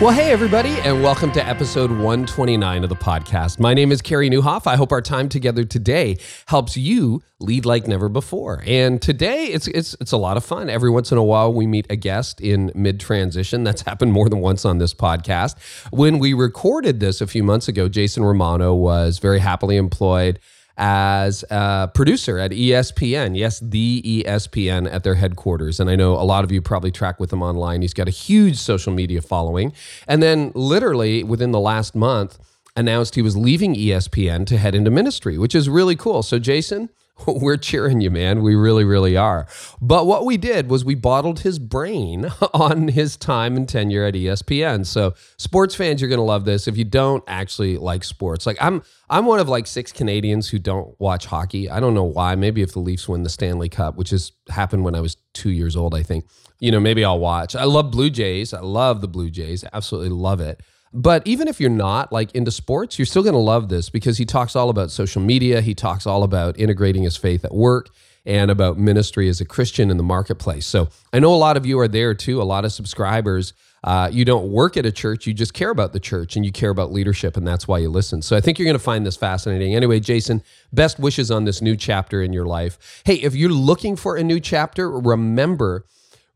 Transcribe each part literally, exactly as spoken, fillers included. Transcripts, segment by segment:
Well, hey, everybody, and welcome to episode one twenty-nine of the podcast. My name is Carey Nieuwhof. I hope our time together today helps you lead like never before. And today, it's it's it's a lot of fun. Every once in a while, we meet a guest in mid-transition. That's happened more than once on this podcast. When we recorded this a few months ago, Jason Romano was very happily employed as a producer at E S P N. Yes, the E S P N at their headquarters. And I know a lot of you probably track with him online. He's got a huge social media following. And then literally within the last month, announced he was leaving E S P N to head into ministry, which is really cool. So Jason, we're cheering you, man. We really, really are. But what we did was we bottled his brain on his time and tenure at E S P N. So sports fans, you're going to love this. If you don't actually like sports, like I'm, I'm one of like six Canadians who don't watch hockey. I don't know why. Maybe if the Leafs win the Stanley Cup, which has happened when I was two years old, I think, you know, maybe I'll watch. I love Blue Jays. I love the Blue Jays. Absolutely love it. But even if you're not like into sports, you're still going to love this because he talks all about social media. He talks all about integrating his faith at work and about ministry as a Christian in the marketplace. So I know a lot of you are there too. A lot of subscribers. Uh, you don't work at a church. You just care about the church and you care about leadership, and that's why you listen. So I think you're going to find this fascinating. Anyway, Jason, best wishes on this new chapter in your life. Hey, if you're looking for a new chapter, remember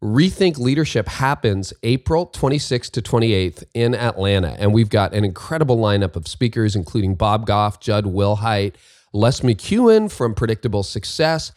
Rethink Leadership happens April twenty-sixth to twenty-eighth in Atlanta. And we've got an incredible lineup of speakers, including Bob Goff, Judd Wilhite, Les McEwen from Predictable Success,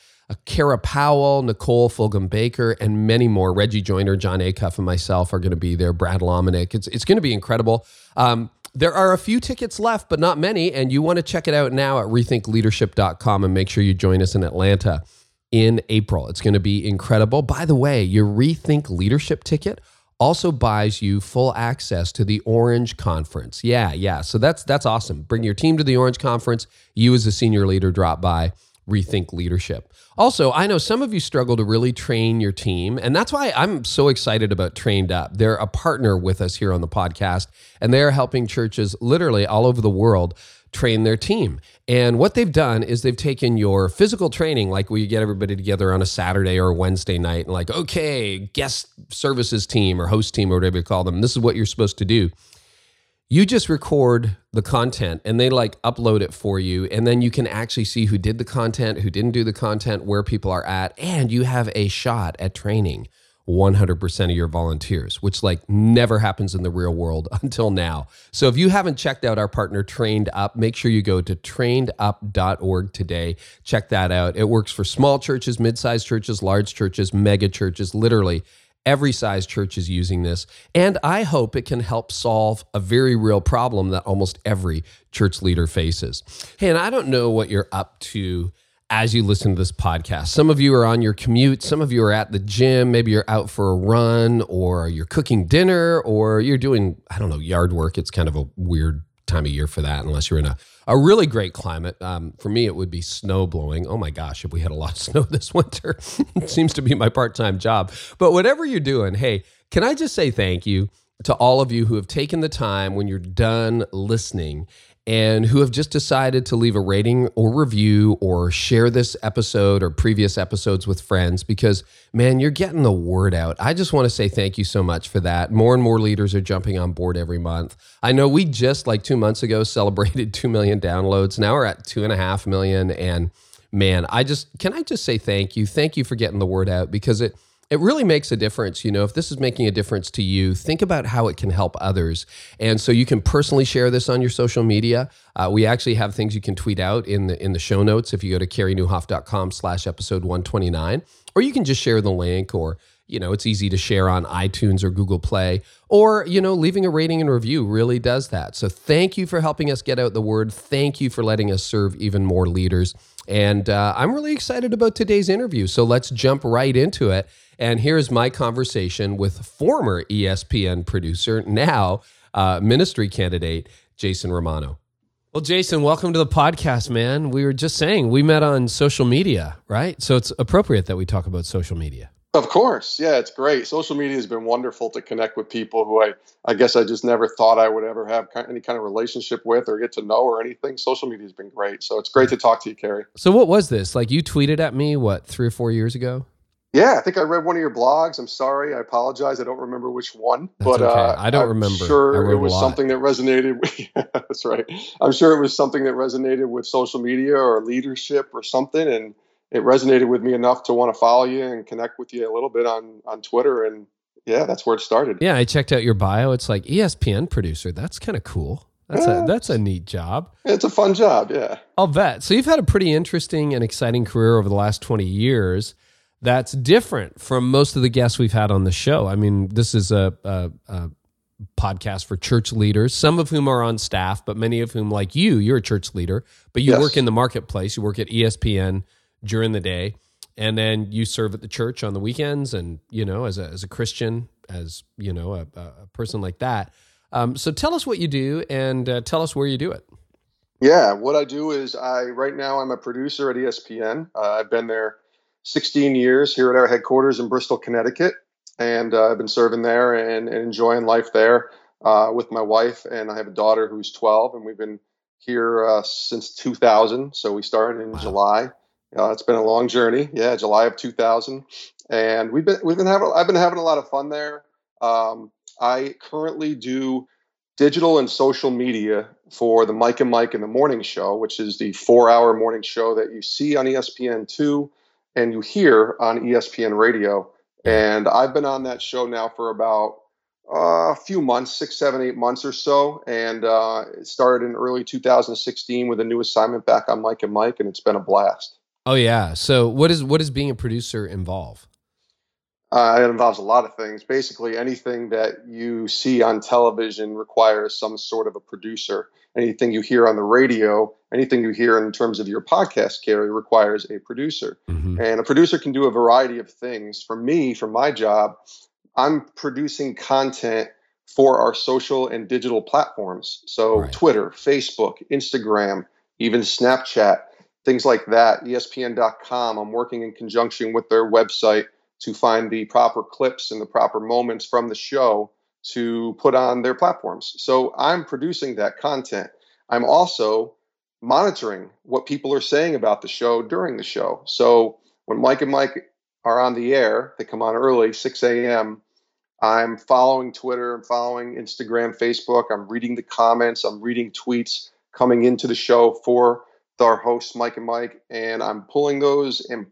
Kara Powell, Nicole Fulgham Baker, and many more. Reggie Joyner, John Acuff, and myself are going to be there. Brad Lominick. It's, it's going to be incredible. Um, There are a few tickets left, but not many. And you want to check it out now at rethink leadership dot com and make sure you join us in Atlanta in April. It's going to be incredible. By the way, your Rethink Leadership ticket also buys you full access to the Orange Conference. Yeah, yeah. So that's that's awesome. Bring your team to the Orange Conference. You as a senior leader drop by Rethink Leadership. Also, I know some of you struggle to really train your team, and that's why I'm so excited about Trained Up. They're a partner with us here on the podcast, and they're helping churches literally all over the world train their team. And what they've done is they've taken your physical training, like where you get everybody together on a Saturday or a Wednesday night and like, okay, guest services team or host team or whatever you call them, this is what you're supposed to do. You just record the content and they like upload it for you. And then you can actually see who did the content, who didn't do the content, where people are at, and you have a shot at training one hundred percent of your volunteers, which like never happens in the real world until now. So if you haven't checked out our partner Trained Up, make sure you go to trained up dot org today. Check that out. It works for small churches, mid-sized churches, large churches, mega churches, literally every size church is using this. And I hope it can help solve a very real problem that almost every church leader faces. Hey, and I don't know what you're up to as you listen to this podcast. Some of you are on your commute, some of you are at the gym, maybe you're out for a run or you're cooking dinner or you're doing, I don't know, yard work. It's kind of a weird time of year for that unless you're in a, a really great climate. Um, for me, it would be snow blowing. Oh my gosh, if we had a lot of snow this winter, it seems to be my part-time job. But whatever you're doing, hey, can I just say thank you to all of you who have taken the time when you're done listening and who have just decided to leave a rating or review or share this episode or previous episodes with friends because, man, you're getting the word out. I just want to say thank you so much for that. More and more leaders are jumping on board every month. I know we just, like two months ago, celebrated two million downloads. Now we're at two and a half million. And, man, I just, can I just say thank you? Thank you for getting the word out because it, It really makes a difference. You know, if this is making a difference to you, think about how it can help others. And so you can personally share this on your social media. Uh, we actually have things you can tweet out in the in the show notes if you go to carey nieuwhof dot com slash episode one twenty-nine, or you can just share the link, or, you know, it's easy to share on iTunes or Google Play, or, you know, leaving a rating and review really does that. So thank you for helping us get out the word. Thank you for letting us serve even more leaders. And uh, I'm really excited about today's interview. So let's jump right into it. And here's my conversation with former E S P N producer, now uh, ministry candidate, Jason Romano. Well, Jason, welcome to the podcast, man. We were just saying we met on social media, right? So it's appropriate that we talk about social media. Of course. Yeah, it's great. Social media has been wonderful to connect with people who I, I guess I just never thought I would ever have any kind of relationship with or get to know or anything. Social media has been great. So it's great to talk to you, Carey. So what was this? Like you tweeted at me, what, three or four years ago? Yeah, I think I read one of your blogs. I'm sorry. I apologize. I don't remember which one. That's but okay. uh, I don't I'm remember. Sure, it was something that resonated. With, yeah, that's right. I'm sure it was something that resonated with social media or leadership or something. And it resonated with me enough to want to follow you and connect with you a little bit on, on Twitter. And yeah, that's where it started. Yeah, I checked out your bio. It's like E S P N producer. That's kind of cool. That's yeah, a that's a neat job. It's a fun job, yeah. I'll bet. So you've had a pretty interesting and exciting career over the last twenty years. That's different from most of the guests we've had on the show. I mean, this is a, a, a podcast for church leaders, some of whom are on staff, but many of whom, like you, you're a church leader, but you yes. work in the marketplace. You work at E S P N during the day, and then you serve at the church on the weekends and, you know, as a as a Christian, as, you know, a, a person like that. Um, so tell us what you do and uh, tell us where you do it. Yeah, what I do is I right now I'm a producer at E S P N. Uh, I've been there sixteen years here at our headquarters in Bristol, Connecticut, and uh, I've been serving there and, and enjoying life there uh, with my wife, and I have a daughter who's twelve, and we've been here uh, since two thousand, so we started in wow. July. Uh, it's been a long journey, yeah, July of two thousand, and we've been we've been having I've been having a lot of fun there. Um, I currently do digital and social media for the Mike and Mike in the Morning Show, which is the four-hour morning show that you see on E S P N two. And you hear on E S P N radio. And I've been on that show now for about uh, a few months, six, seven, eight months or so. And uh, it started in early two thousand sixteen with a new assignment back on Mike and Mike, and it's been a blast. Oh, yeah. So what is, what is being a producer involve? Uh, it involves a lot of things. Basically, anything that you see on television requires some sort of a producer. Anything you hear on the radio, anything you hear in terms of your podcast, Carey, requires a producer. Mm-hmm. And a producer can do a variety of things. For me, for my job, I'm producing content for our social and digital platforms. So right. Twitter, Facebook, Instagram, even Snapchat, things like that, E S P N dot com. I'm working in conjunction with their website to find the proper clips and the proper moments from the show to put on their platforms. So I'm producing that content. I'm also monitoring what people are saying about the show during the show. So when Mike and Mike are on the air, they come on early, six a.m., I'm following Twitter, I'm following Instagram, Facebook, I'm reading the comments, I'm reading tweets coming into the show for our hosts, Mike and Mike, and I'm pulling those and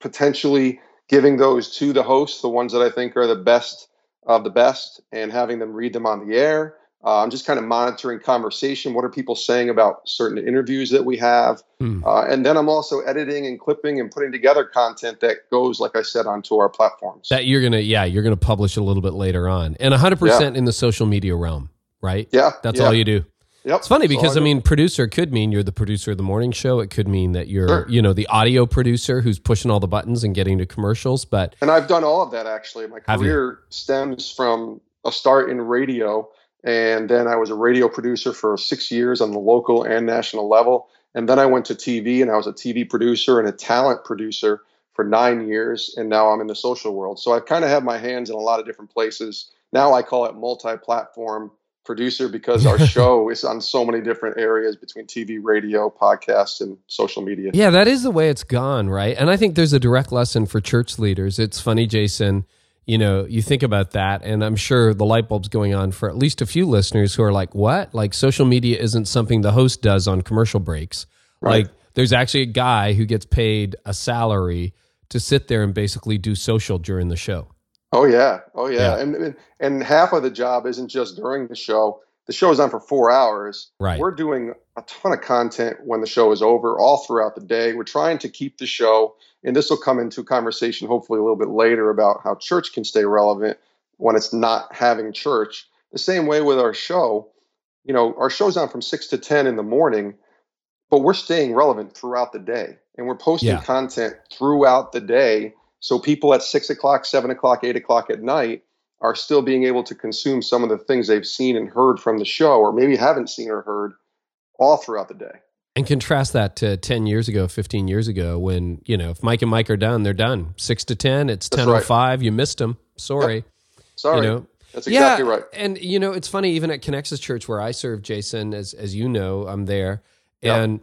potentially giving those to the hosts, the ones that I think are the best of the best, and having them read them on the air. Uh, I'm just kind of monitoring conversation. What are people saying about certain interviews that we have? Mm. Uh, and then I'm also editing and clipping and putting together content that goes, like I said, onto our platforms. That you're going to, yeah, you're going to publish a little bit later on. And one hundred percent yeah. in the social media realm, right? Yeah. That's yeah. all you do. Yep. It's funny because, so I, I mean, producer could mean you're the producer of the morning show. It could mean that you're, sure. you know, the audio producer who's pushing all the buttons and getting to commercials. But and I've done all of that, actually. My career stems from a start in radio, and then I was a radio producer for six years on the local and national level. And then I went to T V, and I was a T V producer and a talent producer for nine years, and now I'm in the social world. So I kind of have my hands in a lot of different places. Now I call it multi-platform producer because our show is on so many different areas between T V, radio, podcasts, and social media. Yeah, that is the way it's gone, right? And I think there's a direct lesson for church leaders. It's funny, Jason, you know, you think about that, and I'm sure the light bulb's going on for at least a few listeners who are like, what? Like, social media isn't something the host does on commercial breaks. Right. Like, there's actually a guy who gets paid a salary to sit there and basically do social during the show. Oh, yeah. Oh, yeah. yeah. And and half of the job isn't just during the show. The show is on for four hours. Right. We're doing a ton of content when the show is over, all throughout the day. We're trying to keep the show, and this will come into a conversation hopefully a little bit later about how church can stay relevant when it's not having church. The same way with our show. You know, our show's on from six to ten in the morning, but we're staying relevant throughout the day, and we're posting yeah. content throughout the day. So people at six o'clock, seven o'clock, eight o'clock at night are still being able to consume some of the things they've seen and heard from the show, or maybe haven't seen or heard, all throughout the day. And contrast that to ten years ago, fifteen years ago, when, you know, if Mike and Mike are done, they're done. six to ten, it's ten oh five, you missed them. Sorry. Yep. Sorry. You know? That's exactly yeah. right. And, you know, it's funny, even at Connexus Church where I serve, Jason, as as you know, I'm there. Yep. And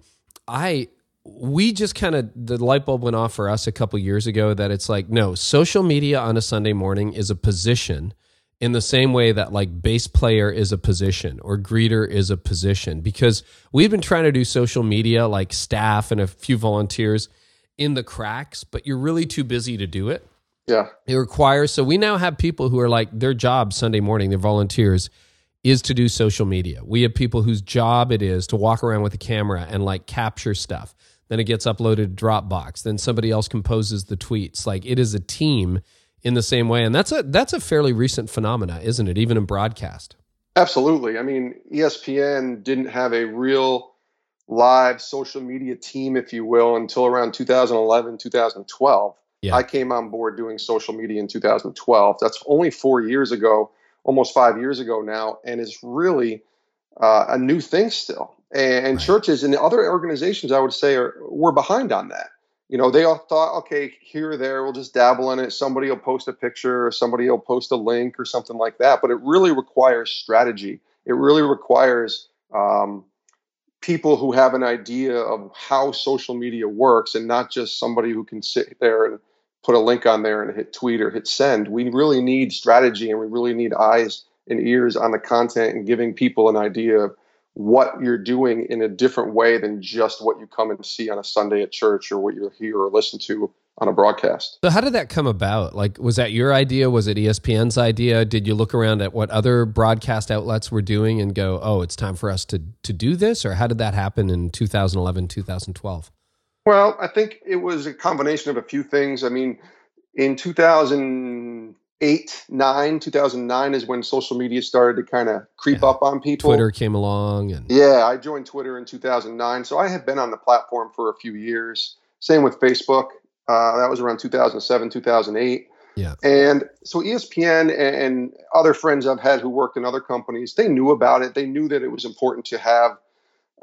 I, we just kind of, the light bulb went off for us a couple years ago that it's like, no, social media on a Sunday morning is a position in the same way that like bass player is a position or greeter is a position, because we've been trying to do social media, like staff and a few volunteers in the cracks, but you're really too busy to do it. Yeah. It requires, so we now have people who are like their job Sunday morning, their volunteers is to do social media. We have people whose job it is to walk around with a camera and like capture stuff. Then it gets uploaded to Dropbox. Then somebody else composes the tweets. Like it is a team in the same way. And that's a that's a fairly recent phenomena, isn't it? Even in broadcast. Absolutely. I mean, E S P N didn't have a real live social media team, if you will, until around two thousand eleven, two thousand twelve. Yeah. I came on board doing social media in two thousand twelve. That's only four years ago, almost five years ago now. And it's really uh, a new thing still. And, and right. churches and other organizations, I would say, are we're behind on that. You know, they all thought, okay, here or there, we'll just dabble in it. Somebody will post a picture or somebody will post a link or something like that. But it really requires strategy. It really requires um, people who have an idea of how social media works and not just somebody who can sit there and put a link on there and hit tweet or hit send. We really need strategy and we really need eyes and ears on the content and giving people an idea of what you're doing in a different way than just what you come and see on a Sunday at church or what you're hear or listen to on a broadcast. So how did that come about? Like, was that your idea? Was it E S P N's idea? Did you look around at what other broadcast outlets were doing and go, oh, it's time for us to, to do this? Or how did that happen in two thousand eleven, two thousand twelve? Well, I think it was a combination of a few things. I mean, in two thousand eight, nine, two thousand nine is when social media started to kind of creep yeah. up on people. Twitter came along. and Yeah, I joined Twitter in two thousand nine. So I had been on the platform for a few years. Same with Facebook. Uh, that was around two thousand seven, two thousand eight. Yeah. And so E S P N and, and other friends I've had who worked in other companies, they knew about it. They knew that it was important to have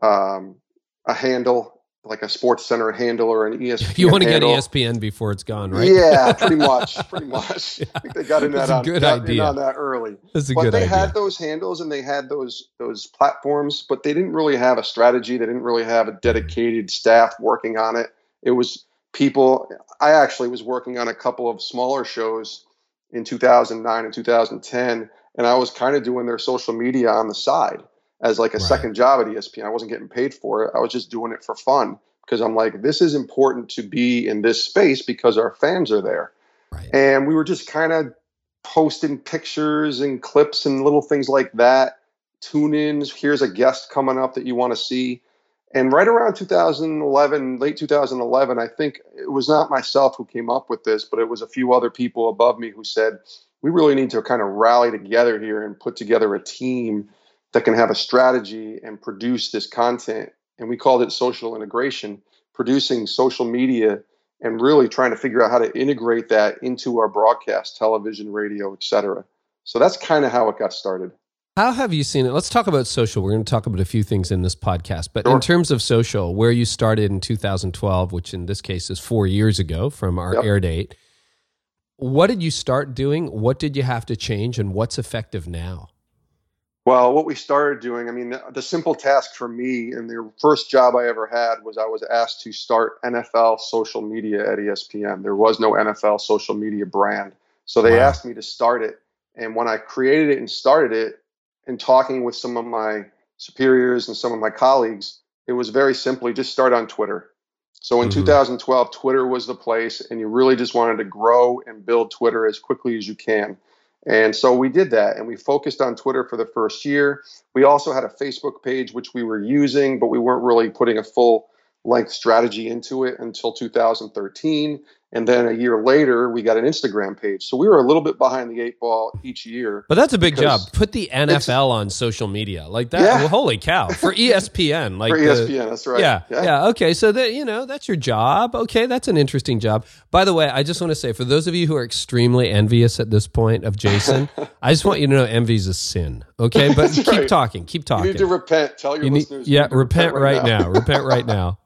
um, a handle, like a SportsCenter handle or an E S P N You want to handle. Get E S P N before it's gone, right? Yeah, pretty much, pretty much. Yeah. I think they got in that on, good got idea. In on that early. That's a but good idea. But they had those handles and they had those those platforms, but they didn't really have a strategy. They didn't really have a dedicated staff working on it. It was people. I actually was working on a couple of smaller shows in two thousand nine and two thousand ten, and I was kind of doing their social media on the side as like a right. second job at E S P N. I wasn't getting paid for it. I was just doing it for fun because I'm like, this is important to be in this space because our fans are there. Right. And we were just kind of posting pictures and clips and little things like that. Tune-ins, here's a guest coming up that you want to see. And right around two thousand eleven, late two thousand eleven, I think it was not myself who came up with this, but it was a few other people above me who said, we really need to kind of rally together here and put together a team that can have a strategy and produce this content. And we called it social integration, producing social media and really trying to figure out how to integrate that into our broadcast, television, radio, et cetera. So that's kind of how it got started. How have you seen it? Let's talk about social. We're going to talk about a few things in this podcast, but sure. in terms of social, where you started in two thousand twelve, which in this case is four years ago from our yep. air date, what did you start doing? What did you have to change and what's effective now? Well, what we started doing, I mean, the, the simple task for me and the first job I ever had was I was asked to start N F L social media at E S P N. There was no N F L social media brand. So they wow. asked me to start it. And when I created it and started it, and talking with some of my superiors and some of my colleagues, it was very simply just start on Twitter. So in mm-hmm. two thousand twelve, Twitter was the place, and you really just wanted to grow and build Twitter as quickly as you can. And so we did that, and we focused on Twitter for the first year. We also had a Facebook page, which we were using, but we weren't really putting a full-length strategy into it until two thousand thirteen. And then a year later, we got an Instagram page. So we were a little bit behind the eight ball each year. But that's a big job. Put the N F L on social media like that. Yeah. Well, holy cow. For E S P N. Like for E S P N, the, that's right. Yeah, yeah. Yeah. Okay. So that, you know, that's your job. Okay. That's an interesting job. By the way, I just want to say, for those of you who are extremely envious at this point of Jason, I just want you to know envy is a sin. Okay. But keep right. talking. Keep talking. You need to repent. Tell your you listeners. Need, yeah. You repent, repent right now. now. Repent right now.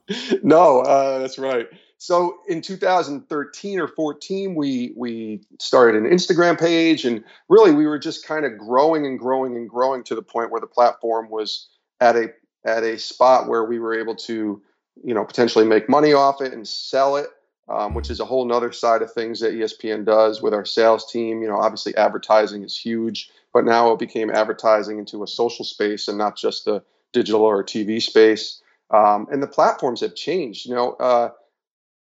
No, uh, that's right. So in two thousand thirteen or fourteen, we we started an Instagram page, and really we were just kind of growing and growing and growing to the point where the platform was at a at a spot where we were able to, you know, potentially make money off it and sell it, um, which is a whole nother side of things that E S P N does with our sales team. You know, obviously advertising is huge, but now it became advertising into a social space and not just the digital or T V space. Um, and the platforms have changed, you know. Uh,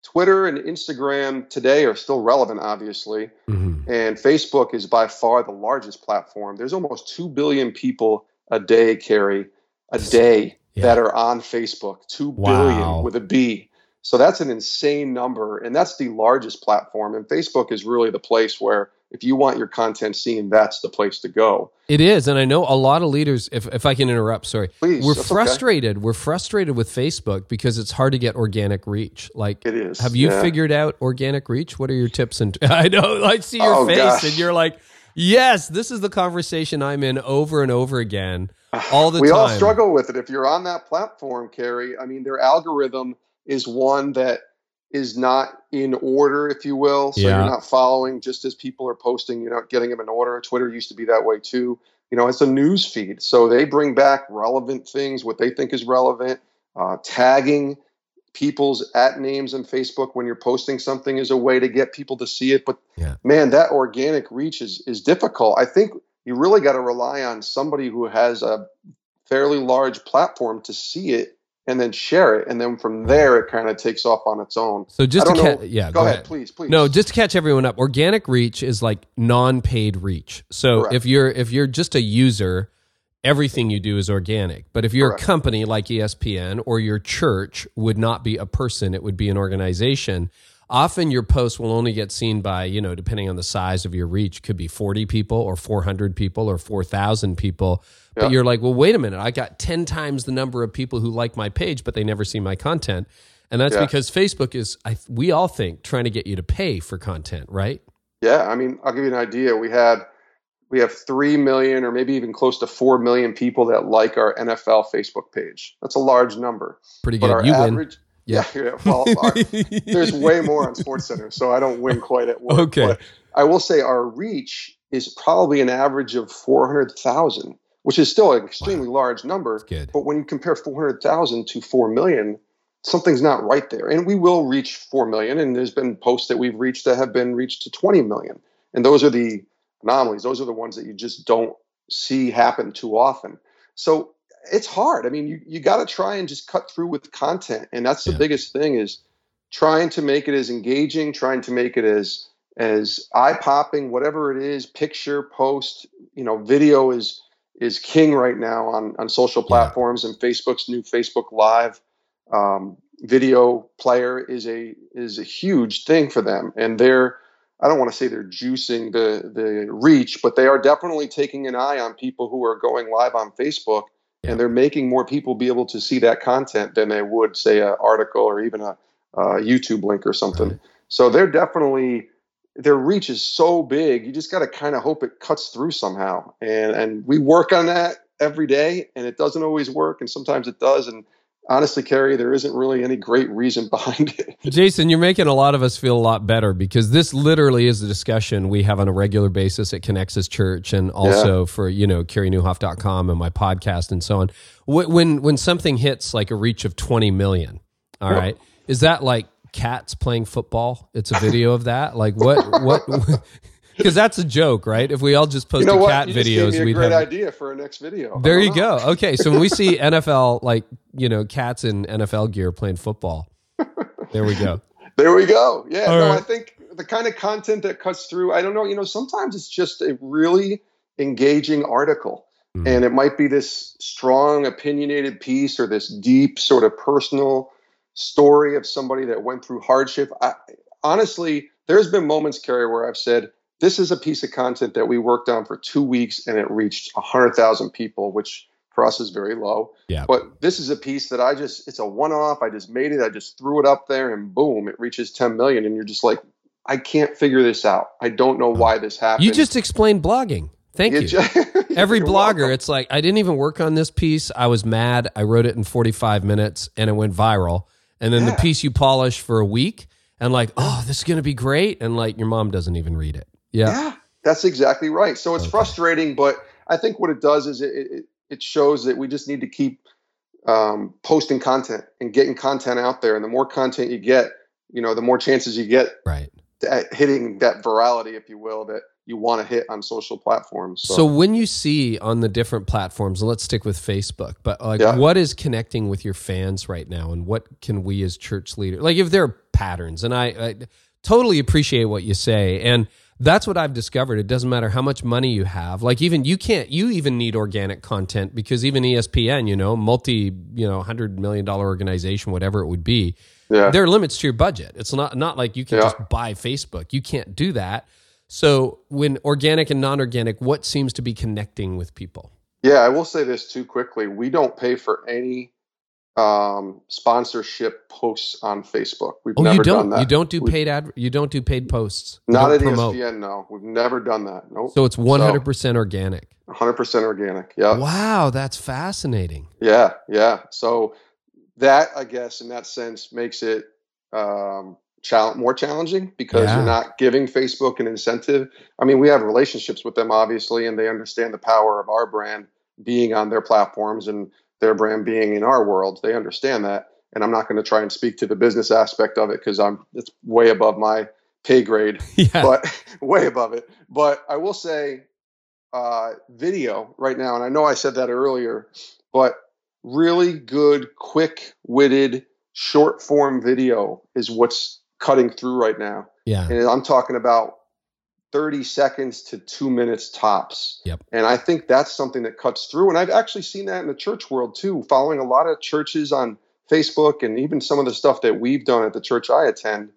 Twitter and Instagram today are still relevant, obviously, mm-hmm. and Facebook is by far the largest platform. There's almost two billion people a day, Carey, a day yeah. that are on Facebook, two wow. billion with a B. So that's an insane number, and that's the largest platform, and Facebook is really the place where if you want your content seen, that's the place to go. It is. And I know a lot of leaders, if if I can interrupt, sorry. Please, we're frustrated. Okay. We're frustrated with Facebook because it's hard to get organic reach. Like, it is. Have you yeah. figured out organic reach? What are your tips? And t- I know, I see your oh, face gosh. and you're like, yes, this is the conversation I'm in over and over again all the we time. We all struggle with it. If you're on that platform, Carey, I mean, their algorithm is one that is not in order, if you will. So yeah. you're not following just as people are posting, you're not getting them in order. Twitter used to be that way too. You know, it's a news feed. So they bring back relevant things, what they think is relevant. Uh, tagging people's at names on Facebook when you're posting something is a way to get people to see it. But yeah. man, that organic reach is is difficult. I think you really got to rely on somebody who has a fairly large platform to see it and then share it, and then from there it kind of takes off on its own. So just to ca- yeah, go, go ahead. ahead, please, please. No, just to catch everyone up. Organic reach is like non-paid reach. So Correct. if you're if you're just a user, everything you do is organic. But if you're Correct. a company like E S P N, or your church would not be a person, it would be an organization. Often your posts will only get seen by, you know, depending on the size of your reach, could be forty people or four hundred people or four thousand people. But yeah. you're like, well, wait a minute, I got ten times the number of people who like my page, but they never see my content. And that's yeah. because Facebook is, I, we all think, trying to get you to pay for content, right? Yeah. I mean, I'll give you an idea. We had, we have three million or maybe even close to four million people that like our N F L Facebook page. That's a large number. Pretty good. But our you average, win. Yeah. yeah, well, our, there's way more on SportsCenter, so I don't win quite at work. Okay. But I will say our reach is probably an average of four hundred thousand, which is still an extremely wow. large number. Good. But when you compare four hundred thousand to four million, something's not right there. And we will reach four million, and there's been posts that we've reached that have been reached to twenty million. And those are the anomalies. Those are the ones that you just don't see happen too often. So it's hard. I mean, you, you got to try and just cut through with content. And that's the yeah. biggest thing, is trying to make it as engaging, trying to make it as, as eye popping, whatever it is, picture, post, you know, video is, is king right now on, on social platforms, yeah. and Facebook's new Facebook Live um, video player is a, is a huge thing for them. And they're, I don't want to say they're juicing the, the reach, but they are definitely taking an eye on people who are going live on Facebook. Yeah. And they're making more people be able to see that content than they would, say, an article or even a, a YouTube link or something. Right. So they're definitely, their reach is so big, you just got to kind of hope it cuts through somehow. And and we work on that every day, and it doesn't always work, and sometimes it does. And honestly, Carey, there isn't really any great reason behind it. Jason, you're making a lot of us feel a lot better, because this literally is a discussion we have on a regular basis at Connexus Church, and also yeah. for, you know, Carey Nieuwhof dot com and my podcast and so on. When when something hits like a reach of twenty million, all yeah. right, is that like cats playing football? It's a video of that? Like what? what? Because that's a joke, right? If we all just post, you know, cat videos, we'd have a great idea for our next video. There you know. go. Okay, so when we see N F L, like, you know, cats in N F L gear playing football, there we go. There we go. Yeah, all no, right. I think the kind of content that cuts through, I don't know, you know, sometimes it's just a really engaging article, mm. and it might be this strong opinionated piece or this deep sort of personal story of somebody that went through hardship. I honestly, there's been moments, Carey, where I've said, this is a piece of content that we worked on for two weeks and it reached one hundred thousand people, which for us is very low. Yeah. But this is a piece that I just, it's a one-off. I just made it. I just threw it up there and boom, it reaches ten million. And you're just like, I can't figure this out. I don't know why this happened. You just explained blogging. Thank you. you. Every blogger, welcome. It's like, I didn't even work on this piece. I was mad. I wrote it in forty-five minutes and it went viral. And then yeah. the piece you polish for a week and like, oh, this is going to be great. And like your mom doesn't even read it. Yeah. yeah, that's exactly right. So it's okay. frustrating, but I think what it does is it, it, it shows that we just need to keep um, posting content and getting content out there. And the more content you get, you know, the more chances you get right. at hitting that virality, if you will, that you want to hit on social platforms. So. so when you see on the different platforms, let's stick with Facebook, but like yeah. what is connecting with your fans right now? And what can we as church leaders, like if there are patterns, and I, I totally appreciate what you say. And that's what I've discovered. It doesn't matter how much money you have. Like even you can't, you even need organic content because even E S P N, you know, multi, you know, one hundred million dollars organization, whatever it would be, yeah. there are limits to your budget. It's not, not like you can yeah. just buy Facebook. You can't do that. So when organic and non-organic, what seems to be connecting with people? Yeah, I will say this too quickly. We don't pay for any um, sponsorship posts on Facebook. We've oh, never you don't. done that. You don't do paid ad. You don't do paid posts. You not at promote. E S P N. No, we've never done that. Nope. So it's one hundred percent so, organic. one hundred percent organic. Yeah. Wow, that's fascinating. Yeah, yeah. So that, I guess, in that sense, makes it um, chal- more challenging because yeah. you're not giving Facebook an incentive. I mean, we have relationships with them, obviously, and they understand the power of our brand being on their platforms and their brand being in our world. They understand that. And I'm not going to try and speak to the business aspect of it because I'm it's way above my pay grade, yeah. but way above it. But I will say uh, video right now, and I know I said that earlier, but really good, quick-witted, short-form video is what's cutting through right now. Yeah. And I'm talking about thirty seconds to two minutes tops. Yep. And I think that's something that cuts through. And I've actually seen that in the church world too, following a lot of churches on Facebook and even some of the stuff that we've done at the church I attend.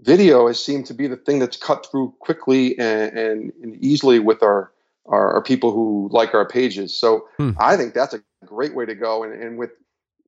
Video has seemed to be the thing that's cut through quickly and, and, and easily with our, our, our people who like our pages. So hmm. I think that's a great way to go. And, and with,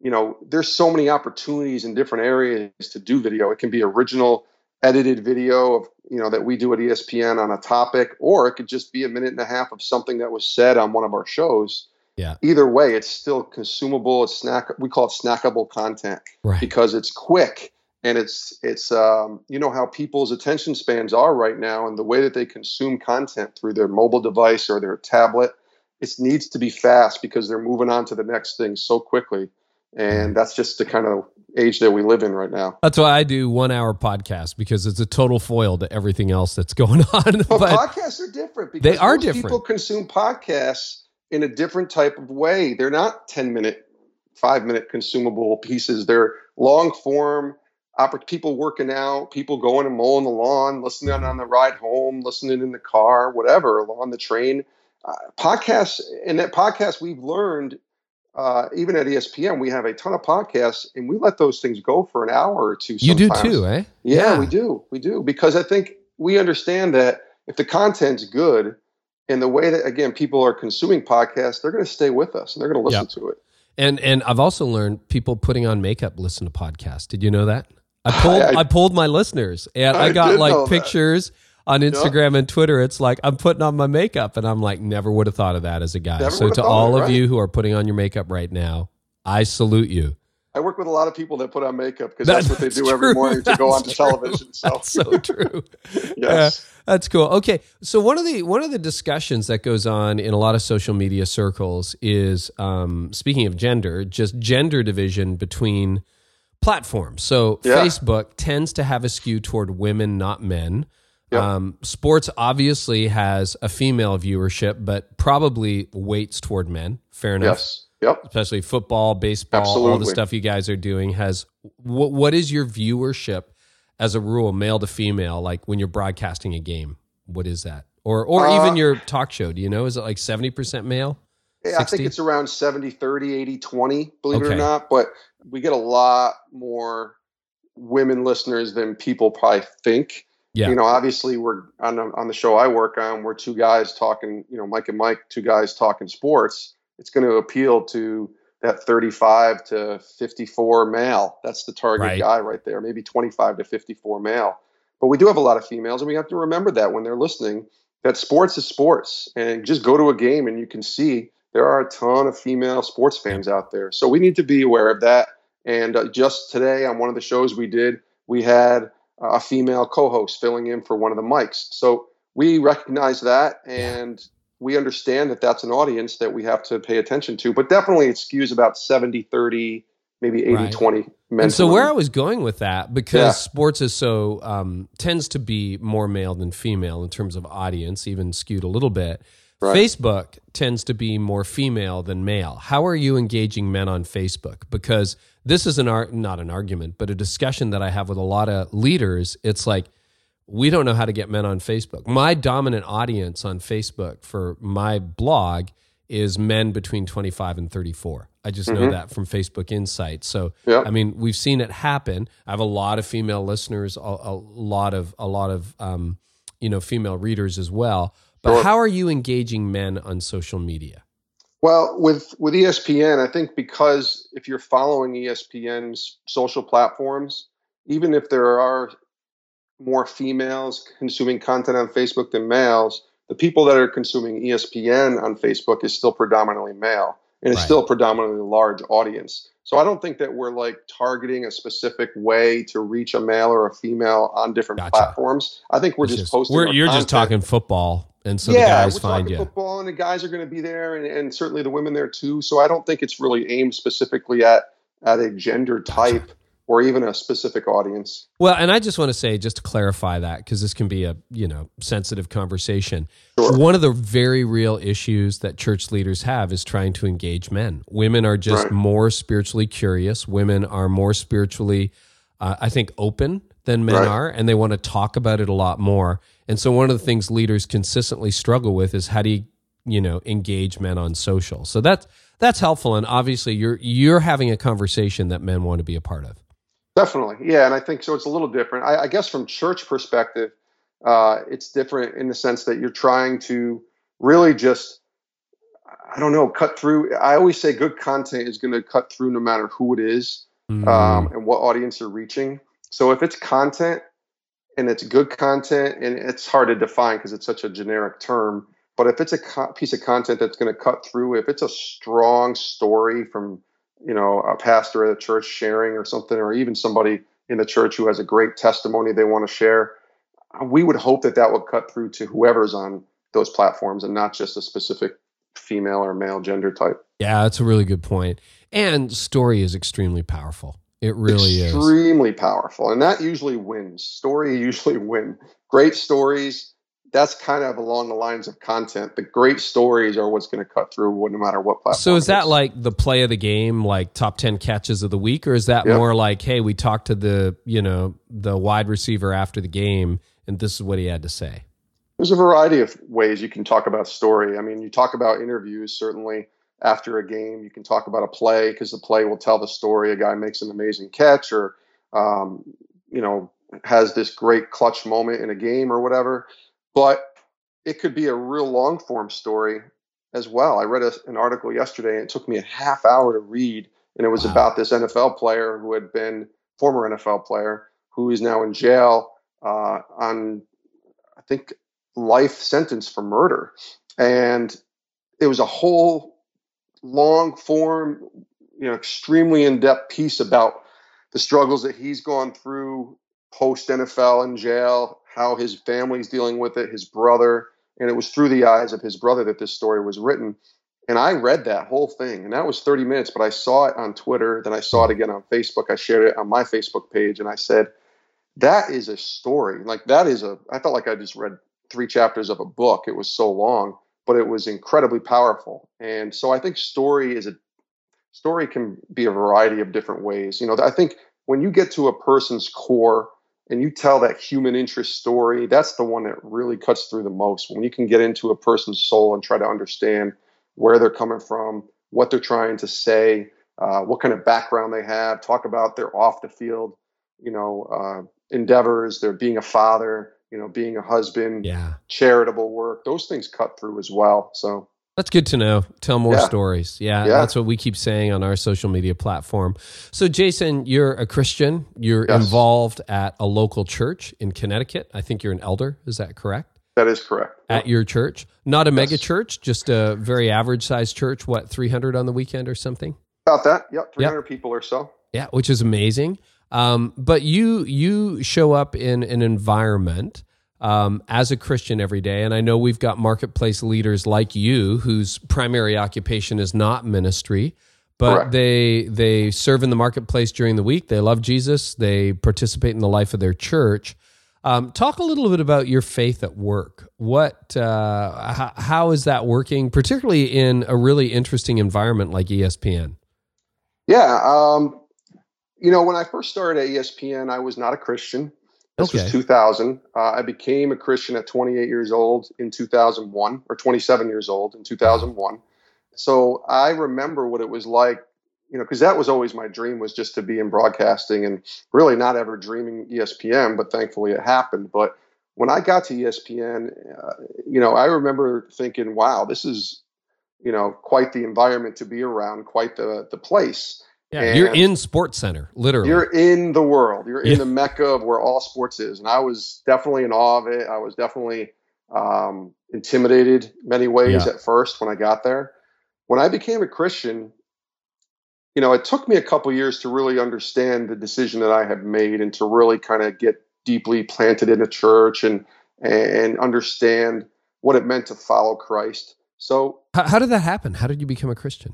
you know, there's so many opportunities in different areas to do video. It can be original edited video of, you know, that we do at E S P N on a topic, or it could just be a minute and a half of something that was said on one of our shows. Yeah. Either way, it's still consumable. It's snack. We call it snackable content right. because it's quick and it's, it's, um, you know, how people's attention spans are right now and the way that they consume content through their mobile device or their tablet, it needs to be fast because they're moving on to the next thing so quickly. And that's just the kind of age that we live in right now. That's why I do one hour podcasts because it's a total foil to everything else that's going on. But, but podcasts are different because they are different. People consume podcasts in a different type of way. They're not ten minute, five minute consumable pieces. They're long form, people working out, people going and mowing the lawn, listening on the ride home, listening in the car, whatever, on the train. Uh, podcasts, and that podcast we've learned Uh, even at E S P N, we have a ton of podcasts and we let those things go for an hour or two sometimes. You do too, eh? Yeah, yeah, we do. We do. Because I think we understand that if the content's good and the way that, again, people are consuming podcasts, they're going to stay with us and they're going to listen yep. to it. And and I've also learned people putting on makeup listen to podcasts. Did you know that? I pulled I, I, I pulled my listeners and I, I got like pictures that. On Instagram yep. and Twitter, it's like, I'm putting on my makeup. And I'm like, never would have thought of that as a guy. Never so to all it, right? of you who are putting on your makeup right now, I salute you. I work with a lot of people that put on makeup because that's, that's what they do true. every morning to that's go on to true. television. So. That's so true. yes. Uh, that's cool. Okay. So one of the one of the discussions that goes on in a lot of social media circles is, um, speaking of gender, just gender division between platforms. So yeah. Facebook tends to have a skew toward women, not men. Um, sports obviously has a female viewership, but probably weights toward men. Fair enough. Yes. Yep. Especially football, baseball, Absolutely. all the stuff you guys are doing has. What, what is your viewership as a rule, male to female? Like when you're broadcasting a game, what is that? Or, or uh, even your talk show? Do you know? Is it like seventy percent male? Yeah, sixty? I think it's around seventy, thirty, eighty, twenty. Believe okay. it or not, but we get a lot more women listeners than people probably think. Yeah. You know, obviously we're on, on the show I work on, we're two guys talking, you know, Mike and Mike, two guys talking sports. It's going to appeal to that thirty-five to fifty-four male. That's the target right. guy right there, maybe twenty-five to fifty-four male. But we do have a lot of females, and we have to remember that when they're listening, that sports is sports. And just go to a game and you can see there are a ton of female sports fans out there. So we need to be aware of that. And uh, just today on one of the shows we did, we had a female co-host filling in for one of the mics. So we recognize that, and we understand that that's an audience that we have to pay attention to. But definitely it skews about seventy thirty, maybe eighty twenty right. men. And so where I was going with that, because yeah. sports is so um, tends to be more male than female in terms of audience, even skewed a little bit. Right. Facebook tends to be more female than male. How are you engaging men on Facebook? Because this is an ar- not an argument, but a discussion that I have with a lot of leaders. It's like, we don't know how to get men on Facebook. My dominant audience on Facebook for my blog is men between twenty-five and thirty-four. I just know mm-hmm. that from Facebook Insights. So, yeah. I mean, we've seen it happen. I have a lot of female listeners, a, a lot of, a lot of, um, you know, female readers as well. But how are you engaging men on social media? Well, with, with E S P N, I think because if you're following E S P N's social platforms, even if there are more females consuming content on Facebook than males, the people that are consuming E S P N on Facebook is still predominantly male, and it's right. still predominantly a large audience. So I don't think that we're like targeting a specific way to reach a male or a female on different gotcha. platforms. I think we're it's just, just posting. We're, you're content. Just talking football. And so yeah, the guys we're find talking you. football, and the guys are going to be there, and, and certainly the women there too. So I don't think it's really aimed specifically at at a gender type or even a specific audience. Well, and I just want to say, just to clarify that, because this can be a you know sensitive conversation. Sure. One of the very real issues that church leaders have is trying to engage men. Women are just right. more spiritually curious. Women are more spiritually, uh, I think, open than men right. are, and they want to talk about it a lot more. And so one of the things leaders consistently struggle with is how do you, you know, engage men on social. So that's that's helpful, and obviously you're you're having a conversation that men want to be a part of. Definitely, yeah, and I think so. It's a little different, I, I guess, from church perspective. Uh, it's different in the sense that you're trying to really just, I don't know, cut through. I always say good content is going to cut through no matter who it is mm. um, and what audience you're reaching. So if it's content, and it's good content, and it's hard to define because it's such a generic term, but if it's a co- piece of content that's going to cut through, if it's a strong story from, you know, a pastor at a church sharing or something, or even somebody in the church who has a great testimony they want to share, we would hope that that would cut through to whoever's on those platforms and not just a specific female or male gender type. Yeah, that's a really good point. And story is extremely powerful. It really extremely is. Extremely powerful. And that usually wins. Story usually wins. Great stories, that's kind of along the lines of content. The great stories are what's going to cut through no matter what platform. So is that like the play of the game, like top ten catches of the week? Or is that yep. more like, hey, we talked to the, you know, the wide receiver after the game, and this is what he had to say? There's a variety of ways you can talk about story. I mean, you talk about interviews, certainly. After a game, you can talk about a play because the play will tell the story. A guy makes an amazing catch, or um, you know, has this great clutch moment in a game or whatever. But it could be a real long form story as well. I read a, an article yesterday, and it took me a half hour to read, and it was wow. about this N F L player who had been former N F L player who is now in jail uh, on, I think, life sentence for murder, and it was a whole long form, you know, extremely in-depth piece about the struggles that he's gone through post N F L in jail, how his family's dealing with it, his brother. And it was through the eyes of his brother that this story was written. And I read that whole thing, and that was thirty minutes, but I saw it on Twitter. Then I saw it again on Facebook. I shared it on my Facebook page. And I said, that is a story. Like that is a, I felt like I just read three chapters of a book. It was so long, but it was incredibly powerful. And so I think story is a story can be a variety of different ways. You know, I think when you get to a person's core and you tell that human interest story, that's the one that really cuts through the most. When you can get into a person's soul and try to understand where they're coming from, what they're trying to say, uh, what kind of background they have, talk about their off the field you know, uh, endeavors, their being a father, you know, being a husband, yeah. charitable work, those things cut through as well. So that's good to know. Tell more yeah. stories. Yeah, yeah. That's what we keep saying on our social media platform. So Jason, you're a Christian. You're yes. involved at a local church in Connecticut. I think you're an elder. Is that correct? That is correct. At yeah. your church? Not a yes. mega church, just a very average sized church. What, three hundred on the weekend or something? About that. Yeah, three hundred yep. people or so. Yeah, which is amazing. Um, but you you show up in an environment um, as a Christian every day. And I know we've got marketplace leaders like you whose primary occupation is not ministry, but Correct. they they serve in the marketplace during the week. They love Jesus. They participate in the life of their church. Um, talk a little bit about your faith at work. What, uh, how, how is that working, particularly in a really interesting environment like E S P N? Yeah. Um, you know, when I first started at E S P N, I was not a Christian. This okay. was two thousand. Uh, I became a Christian at twenty-eight years old in two thousand one, or twenty-seven years old in two thousand one. So I remember what it was like, you know, because that was always my dream, was just to be in broadcasting, and really not ever dreaming E S P N, but thankfully it happened. But when I got to E S P N, uh, you know, I remember thinking, wow, this is, you know, quite the environment to be around, quite the the place. Yeah, and you're in SportsCenter, literally. You're in the world. You're in yeah. the mecca of where all sports is. And I was definitely in awe of it. I was definitely um, intimidated many ways yeah. at first when I got there. When I became a Christian, you know, it took me a couple of years to really understand the decision that I had made, and to really kind of get deeply planted in a church and and understand what it meant to follow Christ. So how, how did that happen? How did you become a Christian?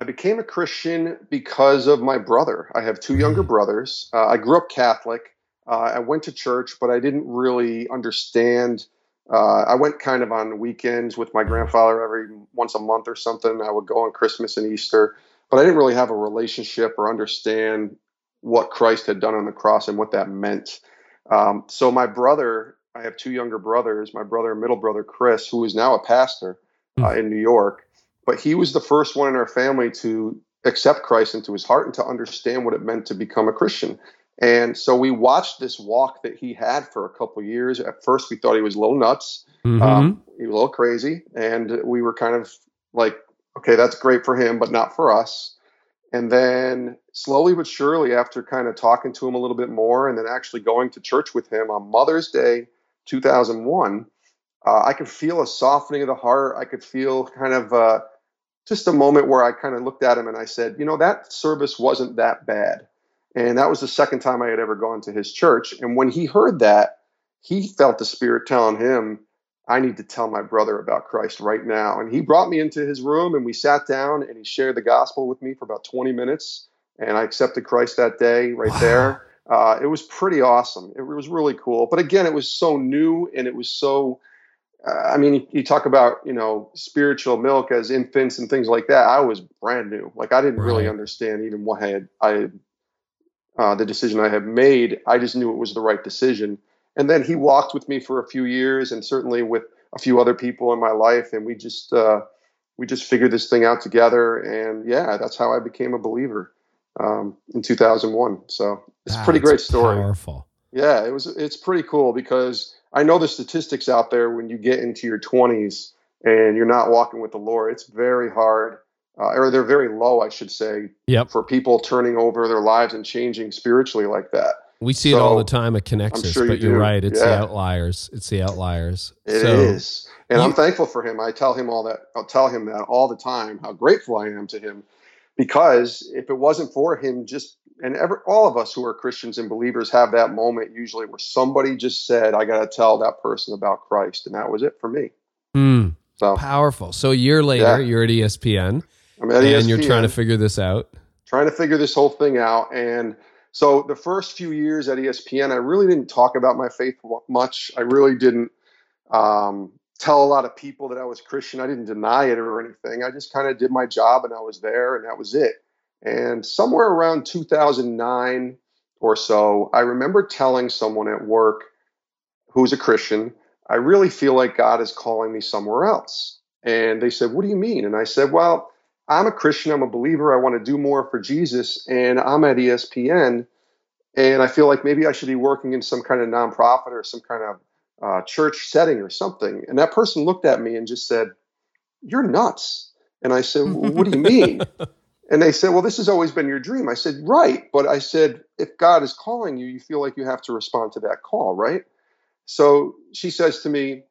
I became a Christian because of my brother. I have two younger brothers. Uh, I grew up Catholic. Uh, I went to church, but I didn't really understand. Uh, I went kind of on weekends with my grandfather every once a month or something. I would go on Christmas and Easter, but I didn't really have a relationship or understand what Christ had done on the cross and what that meant. Um, so my brother, I have two younger brothers, my brother and middle brother, Chris, who is now a pastor uh, in New York. But he was the first one in our family to accept Christ into his heart and to understand what it meant to become a Christian. And so we watched this walk that he had for a couple of years. At first, we thought he was a little nuts. Mm-hmm. Um, he was a little crazy. And we were kind of like, okay, that's great for him, but not for us. And then slowly but surely, after kind of talking to him a little bit more, and then actually going to church with him on Mother's Day, two thousand one, uh, I could feel a softening of the heart. I could feel kind of uh, – just a moment where I kind of looked at him and I said, you know, that service wasn't that bad. And that was the second time I had ever gone to his church. And when he heard that, he felt the Spirit telling him, I need to tell my brother about Christ right now. And he brought me into his room, and we sat down, and he shared the gospel with me for about twenty minutes. And I accepted Christ that day right wow. there. Uh, it was pretty awesome. It was really cool. But again, it was so new, and it was so I mean, you talk about, you know, spiritual milk as infants and things like that. I was brand new. Like, I didn't right. really understand even what I had, I, uh, the decision I had made. I just knew it was the right decision. And then he walked with me for a few years, and certainly with a few other people in my life. And we just, uh, we just figured this thing out together. And yeah, that's how I became a believer, um, in two thousand one. So it's wow, a pretty great story. Powerful. Yeah, it was, it's pretty cool, because I know the statistics out there, when you get into your twenties and you're not walking with the Lord, it's very hard, uh, or they're very low, I should say, yep. for people turning over their lives and changing spiritually like that. We see so, it all the time at Connexus, sure you but do. You're right. It's yeah. the outliers. It's the outliers. It so, is. And you, I'm thankful for him. I tell him all that. I'll tell him that all the time, how grateful I am to him, because if it wasn't for him, just And every, all of us who are Christians and believers have that moment usually where somebody just said, I got to tell that person about Christ. And that was it for me. Mm, so powerful. So a year later, yeah. you're at E S P N. I'm at E S P N. And you're trying to figure this out. Trying to figure this whole thing out. And so the first few years at E S P N, I really didn't talk about my faith much. I really didn't um, tell a lot of people that I was Christian. I didn't deny it or anything. I just kind of did my job, and I was there, and that was it. And somewhere around two thousand nine or so, I remember telling someone at work who's a Christian, I really feel like God is calling me somewhere else. And they said, what do you mean? And I said, well, I'm a Christian. I'm a believer. I want to do more for Jesus. And I'm at E S P N. And I feel like maybe I should be working in some kind of nonprofit or some kind of uh, church setting or something. And that person looked at me and just said, "You're nuts." And I said, "Well, what do you mean?" And they said, "Well, this has always been your dream." I said, "Right. But," I said, "if God is calling you, you feel like you have to respond to that call, right?" So she says to me,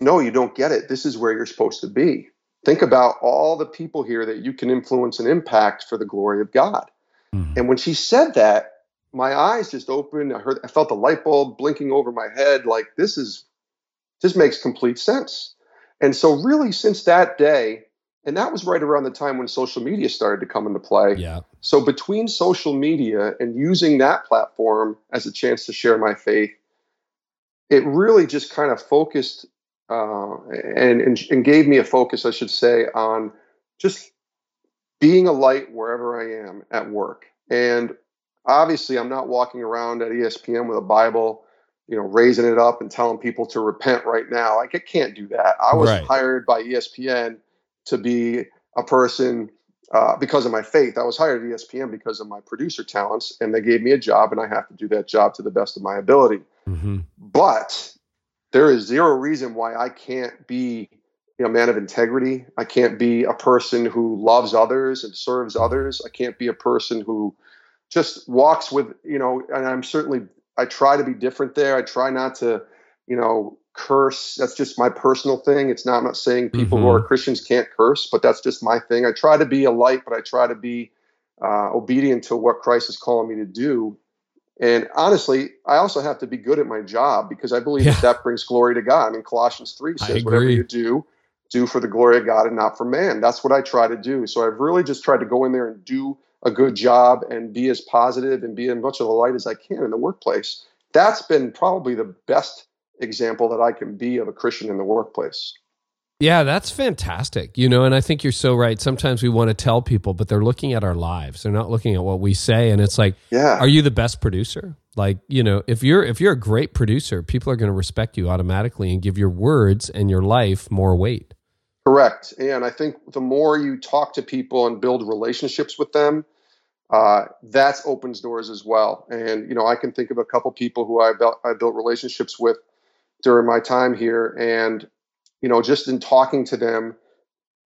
"No, you don't get it. This is where you're supposed to be. Think about all the people here that you can influence and impact for the glory of God." Mm. And when she said that, my eyes just opened. I heard, I felt the light bulb blinking over my head. Like, this is, this makes complete sense. And so really since that day, and that was right around the time when social media started to come into play. Yeah. So between social media and using that platform as a chance to share my faith, it really just kind of focused uh, and, and, and gave me a focus, I should say, on just being a light wherever I am at work. And obviously, I'm not walking around at E S P N with a Bible, you know, raising it up and telling people to repent right now. Like, I can't do that. I was right. hired by E S P N to be a person uh, because of my faith. I was hired at E S P N because of my producer talents, and they gave me a job, and I have to do that job to the best of my ability. Mm-hmm. But there is zero reason why I can't be a man of integrity. I can't be a person who loves others and serves others. I can't be a person who just walks with, you know, and I'm certainly, I try to be different there. I try not to, you know, curse. That's just my personal thing. It's not, I'm not saying people mm-hmm. who are Christians can't curse, but that's just my thing. I try to be a light, but I try to be uh, obedient to what Christ is calling me to do. And honestly, I also have to be good at my job, because I believe yeah. that that brings glory to God. I mean, Colossians three says, whatever you do, do for the glory of God and not for man. That's what I try to do. So I've really just tried to go in there and do a good job and be as positive and be as much of a light as I can in the workplace. That's been probably the best example that I can be of a Christian in the workplace. Yeah, that's fantastic. You know, and I think you're so right. Sometimes we want to tell people, but they're looking at our lives. They're not looking at what we say. And it's like, yeah. Are you the best producer? Like, you know, if you're if you're a great producer, people are going to respect you automatically and give your words and your life more weight. Correct. And I think the more you talk to people and build relationships with them, uh, that opens doors as well. And, you know, I can think of a couple people who I built, I built relationships with during my time here. And, you know, just in talking to them,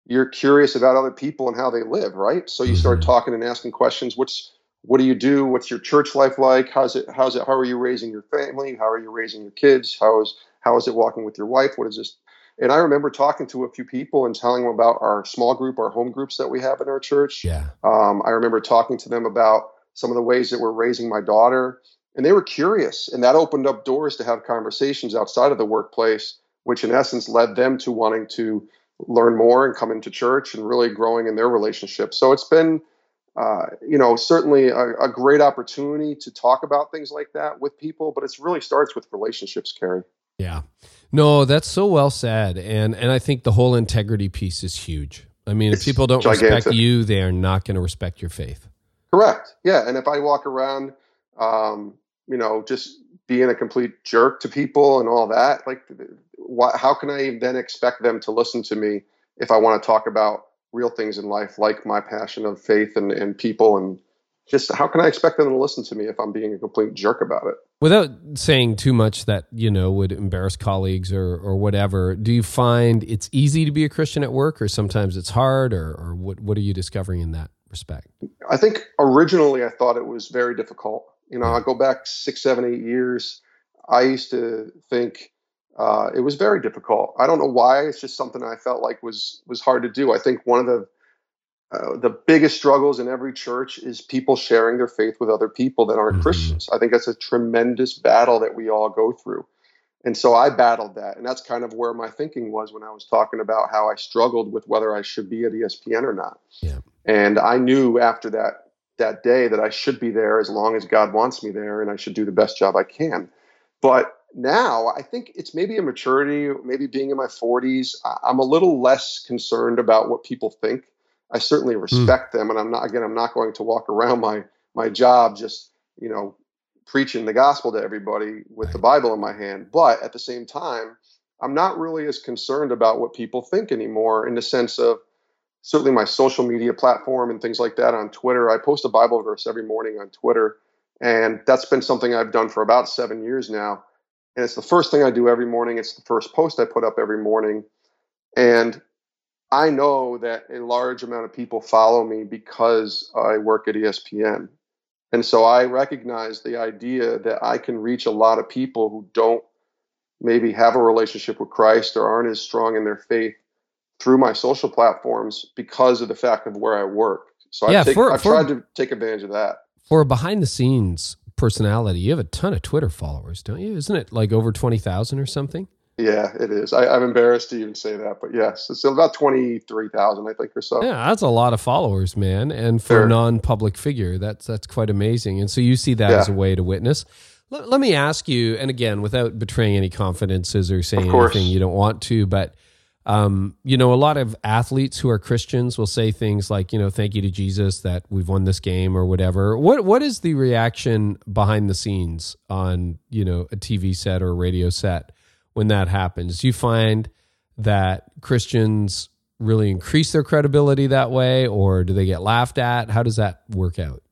you're curious about other people and how they live, right? So you start talking and asking questions. What's, what do you do? What's your church life like? How's it, how's it, how are you raising your family? How are you raising your kids? How is, how is it walking with your wife? What is this? And I remember talking to a few people and telling them about our small group, our home groups that we have in our church. Yeah. Um, I remember talking to them about some of the ways that we're raising my daughter, and they were curious, and that opened up doors to have conversations outside of the workplace, which in essence led them to wanting to learn more and come into church and really growing in their relationship. So it's been, uh, you know, certainly a, a great opportunity to talk about things like that with people, but it really starts with relationships, Carey. Yeah, no, that's so well said. And, and I think the whole integrity piece is huge. I mean, it's if people don't gigantic. respect you, they are not going to respect your faith. Correct. Yeah. And if I walk around, um, you know, just being a complete jerk to people and all that, like, how can I then expect them to listen to me if I want to talk about real things in life, like my passion of faith and, and people, and just how can I expect them to listen to me if I'm being a complete jerk about it? Without saying too much that, you know, would embarrass colleagues or, or whatever, do you find it's easy to be a Christian at work, or sometimes it's hard, or, or what, what are you discovering in that respect? I think originally I thought it was very difficult. You know, I go back six, seven, eight years. I used to think, Uh, it was very difficult. I don't know why. It's just something I felt like was was hard to do. I think one of the uh, the biggest struggles in every church is people sharing their faith with other people that aren't Christians. I think that's a tremendous battle that we all go through. And so I battled that. And that's kind of where my thinking was when I was talking about how I struggled with whether I should be at E S P N or not. Yeah. And I knew after that that day that I should be there as long as God wants me there, and I should do the best job I can. But now, I think it's maybe a maturity, maybe being in my forties. I'm a little less concerned about what people think. I certainly respect mm. them, and I'm not. Again, I'm not going to walk around my my job just, you know, preaching the gospel to everybody with the Bible in my hand. But at the same time, I'm not really as concerned about what people think anymore. In the sense of certainly my social media platform and things like that on Twitter, I post a Bible verse every morning on Twitter. And that's been something I've done for about seven years now. And it's the first thing I do every morning. It's the first post I put up every morning. And I know that a large amount of people follow me because I work at E S P N. And so I recognize the idea that I can reach a lot of people who don't maybe have a relationship with Christ or aren't as strong in their faith through my social platforms because of the fact of where I work. So yeah, I've, take, for, I've for, tried to take advantage of that. For a behind-the-scenes personality, you have a ton of Twitter followers, don't you? Isn't it like over twenty thousand or something? Yeah, it is. I, I'm embarrassed to even say that, but yes, it's about twenty-three thousand, I think, or so. Yeah, that's a lot of followers, man. And for sure. A non-public figure, that's that's quite amazing. And so you see that yeah. as a way to witness. Let, let me ask you, and again, without betraying any confidences or saying anything you don't want to, but um, you know, a lot of athletes who are Christians will say things like, you know, thank you to Jesus that we've won this game or whatever. What what is the reaction behind the scenes on, you know, a T V set or a radio set? When that happens, do you find that Christians really increase their credibility that way, or do they get laughed at? How does that work out?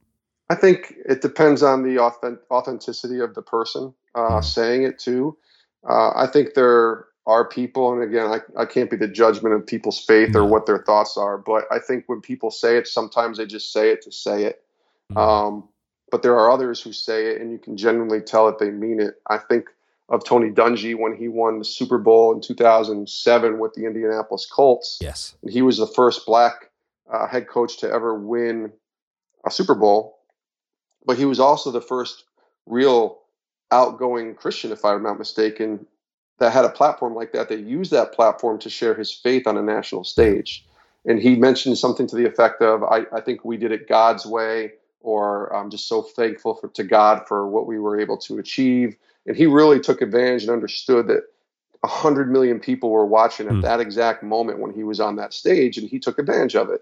I think it depends on the authentic, authenticity of the person uh, saying it too. Uh, I think there are people, and again, I, I can't be the judgment of people's faith or what their thoughts are, but I think when people say it, sometimes they just say it to say it. Um, but there are others who say it, and you can genuinely tell that they mean it. I think of Tony Dungy when he won the Super Bowl in two thousand seven with the Indianapolis Colts. Yes. And he was the first black uh, head coach to ever win a Super Bowl. But he was also the first real outgoing Christian, if I'm not mistaken, that had a platform like that, that used that platform to share his faith on a national stage. And he mentioned something to the effect of, I, I think we did it God's way, or I'm just so thankful for, to God for what we were able to achieve. And he really took advantage and understood that one hundred million people were watching at mm. that exact moment when he was on that stage, and he took advantage of it.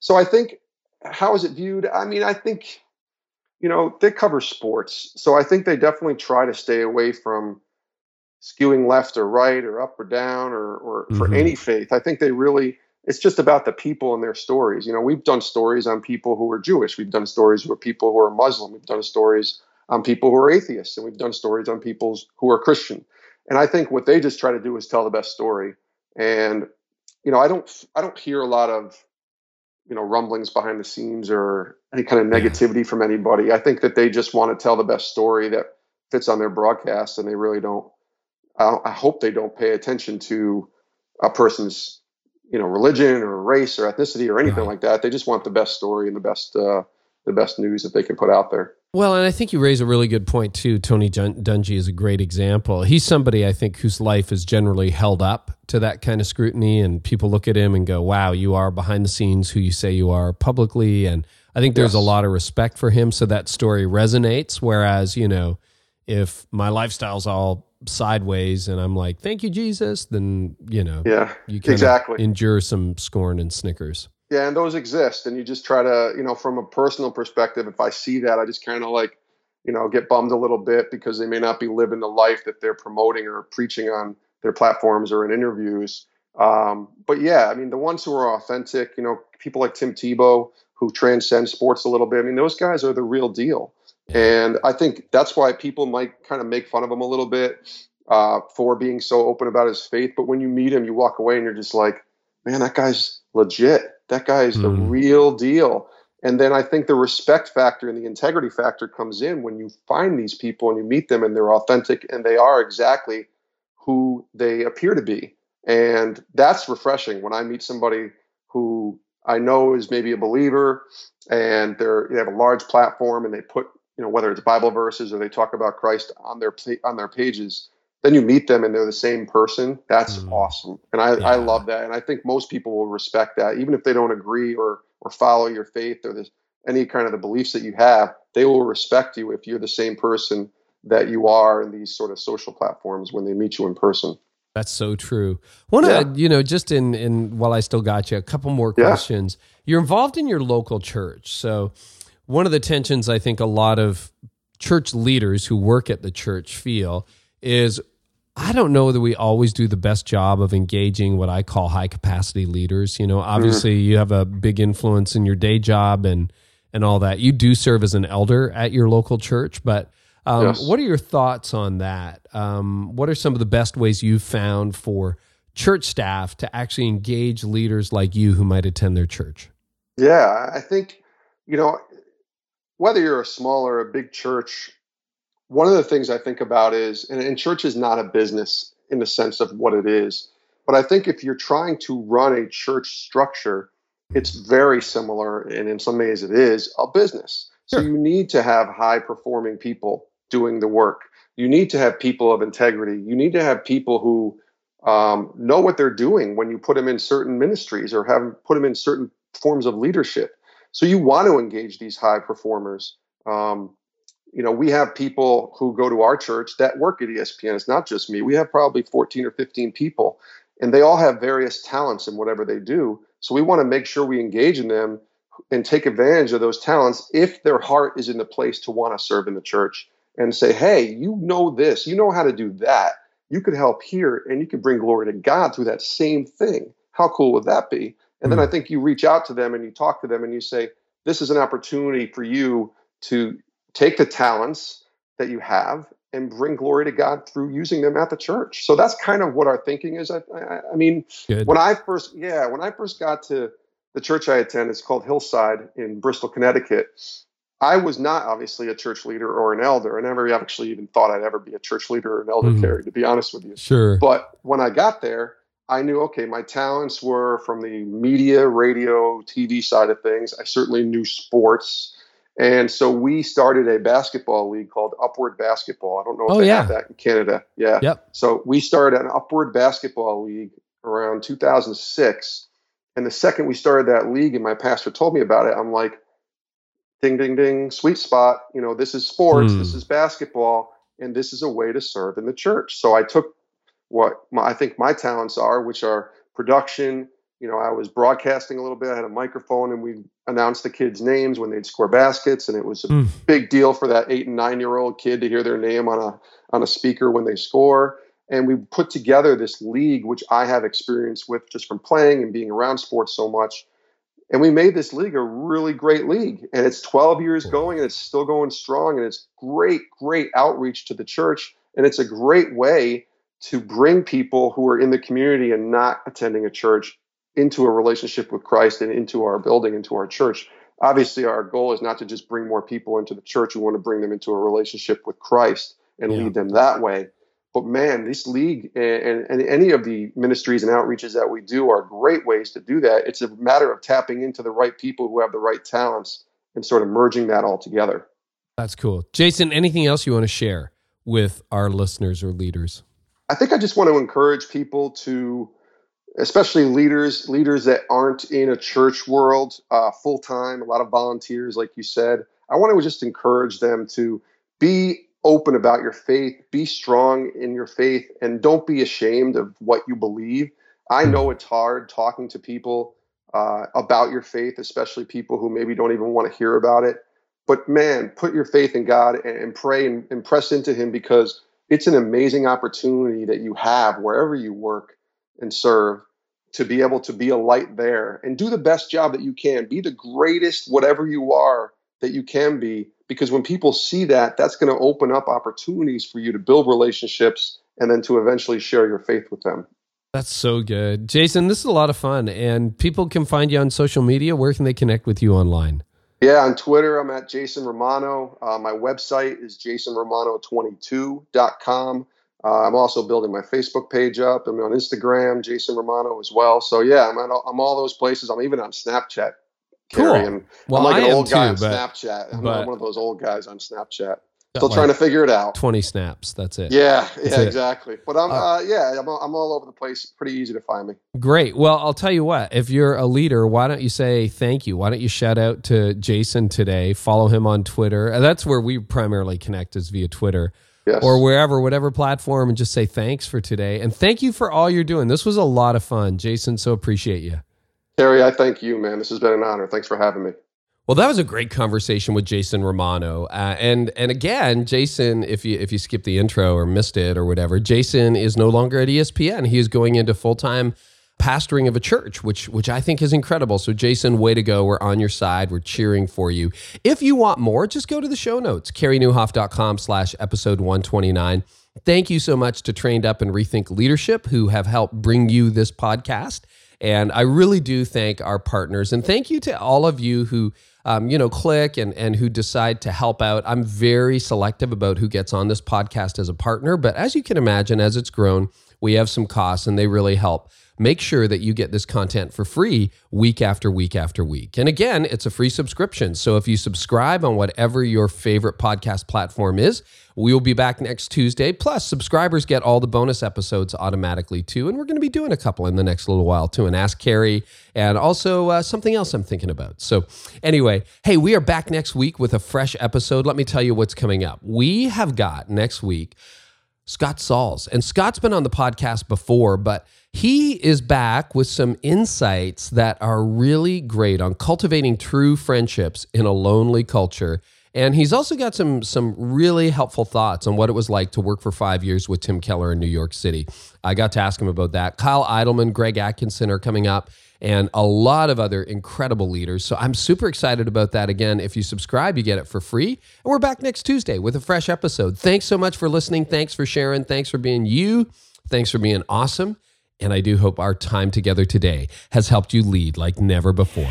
So I think, how is it viewed? I mean, I think, you know, they cover sports. So I think they definitely try to stay away from skewing left or right or up or down or, or mm-hmm. for any faith. I think they really, it's just about the people and their stories. You know, we've done stories on people who are Jewish. We've done stories where people who are Muslim. We've done stories on people who are atheists, and we've done stories on people who are Christian. And I think what they just try to do is tell the best story. And, you know, I don't, I don't hear a lot of, you know, rumblings behind the scenes or any kind of negativity from anybody. I think that they just want to tell the best story that fits on their broadcast, and they really don't, I, I hope they don't pay attention to a person's, you know, religion or race or ethnicity or anything like that. They just want the best story and the best, uh, the best news that they can put out there. Well, and I think you raise a really good point too. Tony Dungy is a great example. He's somebody, I think, whose life is generally held up to that kind of scrutiny, and people look at him and go, wow, you are behind the scenes who you say you are publicly. And I think there's yes. a lot of respect for him. So that story resonates. Whereas, you know, if my lifestyle's all sideways and I'm like, thank you, Jesus, then, you know, yeah, you can exactly. endure some scorn and snickers. Yeah, and those exist, and you just try to, you know, from a personal perspective, if I see that, I just kind of like, you know, get bummed a little bit because they may not be living the life that they're promoting or preaching on their platforms or in interviews. Um, but yeah, I mean, the ones who are authentic, you know, people like Tim Tebow, who transcend sports a little bit, I mean, those guys are the real deal. And I think that's why people might kind of make fun of him a little bit uh, for being so open about his faith. But when you meet him, you walk away and you're just like, man, that guy's legit. That guy is the mm. real deal. And then I think the respect factor and the integrity factor comes in when you find these people and you meet them and they're authentic and they are exactly who they appear to be. And that's refreshing when I meet somebody who I know is maybe a believer and they're, they have a large platform and they put, you know, whether it's Bible verses or they talk about Christ on their on their pages. Then you meet them and they're the same person. That's mm. awesome. And I, yeah. I love that. And I think most people will respect that. Even if they don't agree or or follow your faith or this, any kind of the beliefs that you have, they will respect you if you're the same person that you are in these sort of social platforms when they meet you in person. That's so true. One yeah. of, you know, just in, in while I still got you, a couple more questions. Yeah. You're involved in your local church. So one of the tensions I think a lot of church leaders who work at the church feel is, I don't know that we always do the best job of engaging what I call high capacity leaders. You know, obviously mm-hmm. you have a big influence in your day job and and all that. You do serve as an elder at your local church, but um, yes. What are your thoughts on that? Um, what are some of the best ways you've found for church staff to actually engage leaders like you who might attend their church? Yeah, I think, you know, whether you're a small or a big church, one of the things I think about is, and, and church is not a business in the sense of what it is, but I think if you're trying to run a church structure, it's very similar, and in some ways it is, a business. Sure. So you need to have high-performing people doing the work. You need to have people of integrity. You need to have people who um, know what they're doing when you put them in certain ministries or have put them in certain forms of leadership. So you want to engage these high performers. Um, you know, we have people who go to our church that work at E S P N. It's not just me. We have probably fourteen or fifteen people, and they all have various talents in whatever they do. So we want to make sure we engage in them and take advantage of those talents if their heart is in the place to want to serve in the church and say, hey, you know this, you know how to do that. You could help here and you could bring glory to God through that same thing. How cool would that be? And then I think you reach out to them and you talk to them and you say, this is an opportunity for you to take the talents that you have and bring glory to God through using them at the church. So that's kind of what our thinking is. I, I, I mean, Good. when I first, yeah, when I first got to the church I attend, it's called Hillside in Bristol, Connecticut. I was not obviously a church leader or an elder. I never actually even thought I'd ever be a church leader or an elder, mm. Carey, to be honest with you. Sure. But when I got there, I knew, okay, my talents were from the media, radio, T V side of things. I certainly knew sports. And so we started a basketball league called Upward Basketball. I don't know if oh, they yeah. have that in Canada. Yeah. Yep. So we started an Upward Basketball League around two thousand six. And the second we started that league and my pastor told me about it, I'm like, ding, ding, ding, sweet spot. You know, this is sports, mm. this is basketball, and this is a way to serve in the church. So I took what my, I think my talents are, which are production. You know, I was broadcasting a little bit. I had a microphone and we announced the kids' names when they'd score baskets. And it was a mm. big deal for that eight and nine year old kid to hear their name on a, on a speaker when they score. And we put together this league, which I have experience with just from playing and being around sports so much. And we made this league a really great league, and it's twelve years cool. going, and it's still going strong. And it's great, great outreach to the church. And it's a great way to bring people who are in the community and not attending a church into a relationship with Christ and into our building, into our church. Obviously, our goal is not to just bring more people into the church. We want to bring them into a relationship with Christ and yeah. lead them that way. But man, this league and, and, and any of the ministries and outreaches that we do are great ways to do that. It's a matter of tapping into the right people who have the right talents and sort of merging that all together. That's cool. Jason, anything else you want to share with our listeners or leaders? I think I just want to encourage people to, especially leaders, leaders that aren't in a church world uh, full-time, a lot of volunteers, like you said. I want to just encourage them to be open about your faith, be strong in your faith, and don't be ashamed of what you believe. I know it's hard talking to people uh, about your faith, especially people who maybe don't even want to hear about it. But man, put your faith in God and, and pray and, and press into Him, because it's an amazing opportunity that you have wherever you work and serve to be able to be a light there and do the best job that you can. Be the greatest whatever you are that you can be, because when people see that, that's going to open up opportunities for you to build relationships and then to eventually share your faith with them. That's so good. Jason, this is a lot of fun, and people can find you on social media. Where can they connect with you online? Yeah, on Twitter, I'm at Jason Romano. Uh, my website is jason romano twenty two dot com. Uh, I'm also building my Facebook page up. I'm on Instagram, Jason Romano as well. So yeah, I'm on, I'm all those places. I'm even on Snapchat. Cool. Carey, well, I'm like I an old too, guy on but, Snapchat. I'm but, one of those old guys on Snapchat. Still like trying to figure it out. twenty snaps. That's it. Yeah, yeah, that's exactly. It. But I'm, uh, uh, yeah, I'm, I'm all over the place. Pretty easy to find me. Great. Well, I'll tell you what, if you're a leader, why don't you say thank you? Why don't you shout out to Jason today? Follow him on Twitter. That's where we primarily connect, is via Twitter. Yes. Or wherever, whatever platform, and just say thanks for today. And thank you for all you're doing. This was a lot of fun. Jason, so appreciate you. Carey, I thank you, man. This has been an honor. Thanks for having me. Well, that was a great conversation with Jason Romano. Uh, and and again, Jason, if you if you skipped the intro or missed it or whatever, Jason is no longer at E S P N. He is going into full-time pastoring of a church, which which I think is incredible. So Jason, way to go. We're on your side. We're cheering for you. If you want more, just go to the show notes, carey nieuwhof dot com slash episode one twenty-nine. Thank you so much to Trained Up and Rethink Leadership who have helped bring you this podcast. And I really do thank our partners. And thank you to all of you who, um, you know, click and, and who decide to help out. I'm very selective about who gets on this podcast as a partner. But as you can imagine, as it's grown, we have some costs and they really help make sure that you get this content for free week after week after week. And again, it's a free subscription. So if you subscribe on whatever your favorite podcast platform is, we will be back next Tuesday. Plus, subscribers get all the bonus episodes automatically too. And we're going to be doing a couple in the next little while too. And Ask Carey and also uh, something else I'm thinking about. So anyway, hey, we are back next week with a fresh episode. Let me tell you what's coming up. We have got next week Scott Sauls. And Scott's been on the podcast before, but he is back with some insights that are really great on cultivating true friendships in a lonely culture. And he's also got some some really helpful thoughts on what it was like to work for five years with Tim Keller in New York City. I got to ask him about that. Kyle Idleman, Greg Atkinson are coming up, and a lot of other incredible leaders. So I'm super excited about that. Again, if you subscribe, you get it for free. And we're back next Tuesday with a fresh episode. Thanks so much for listening. Thanks for sharing. Thanks for being you. Thanks for being awesome. And I do hope our time together today has helped you lead like never before.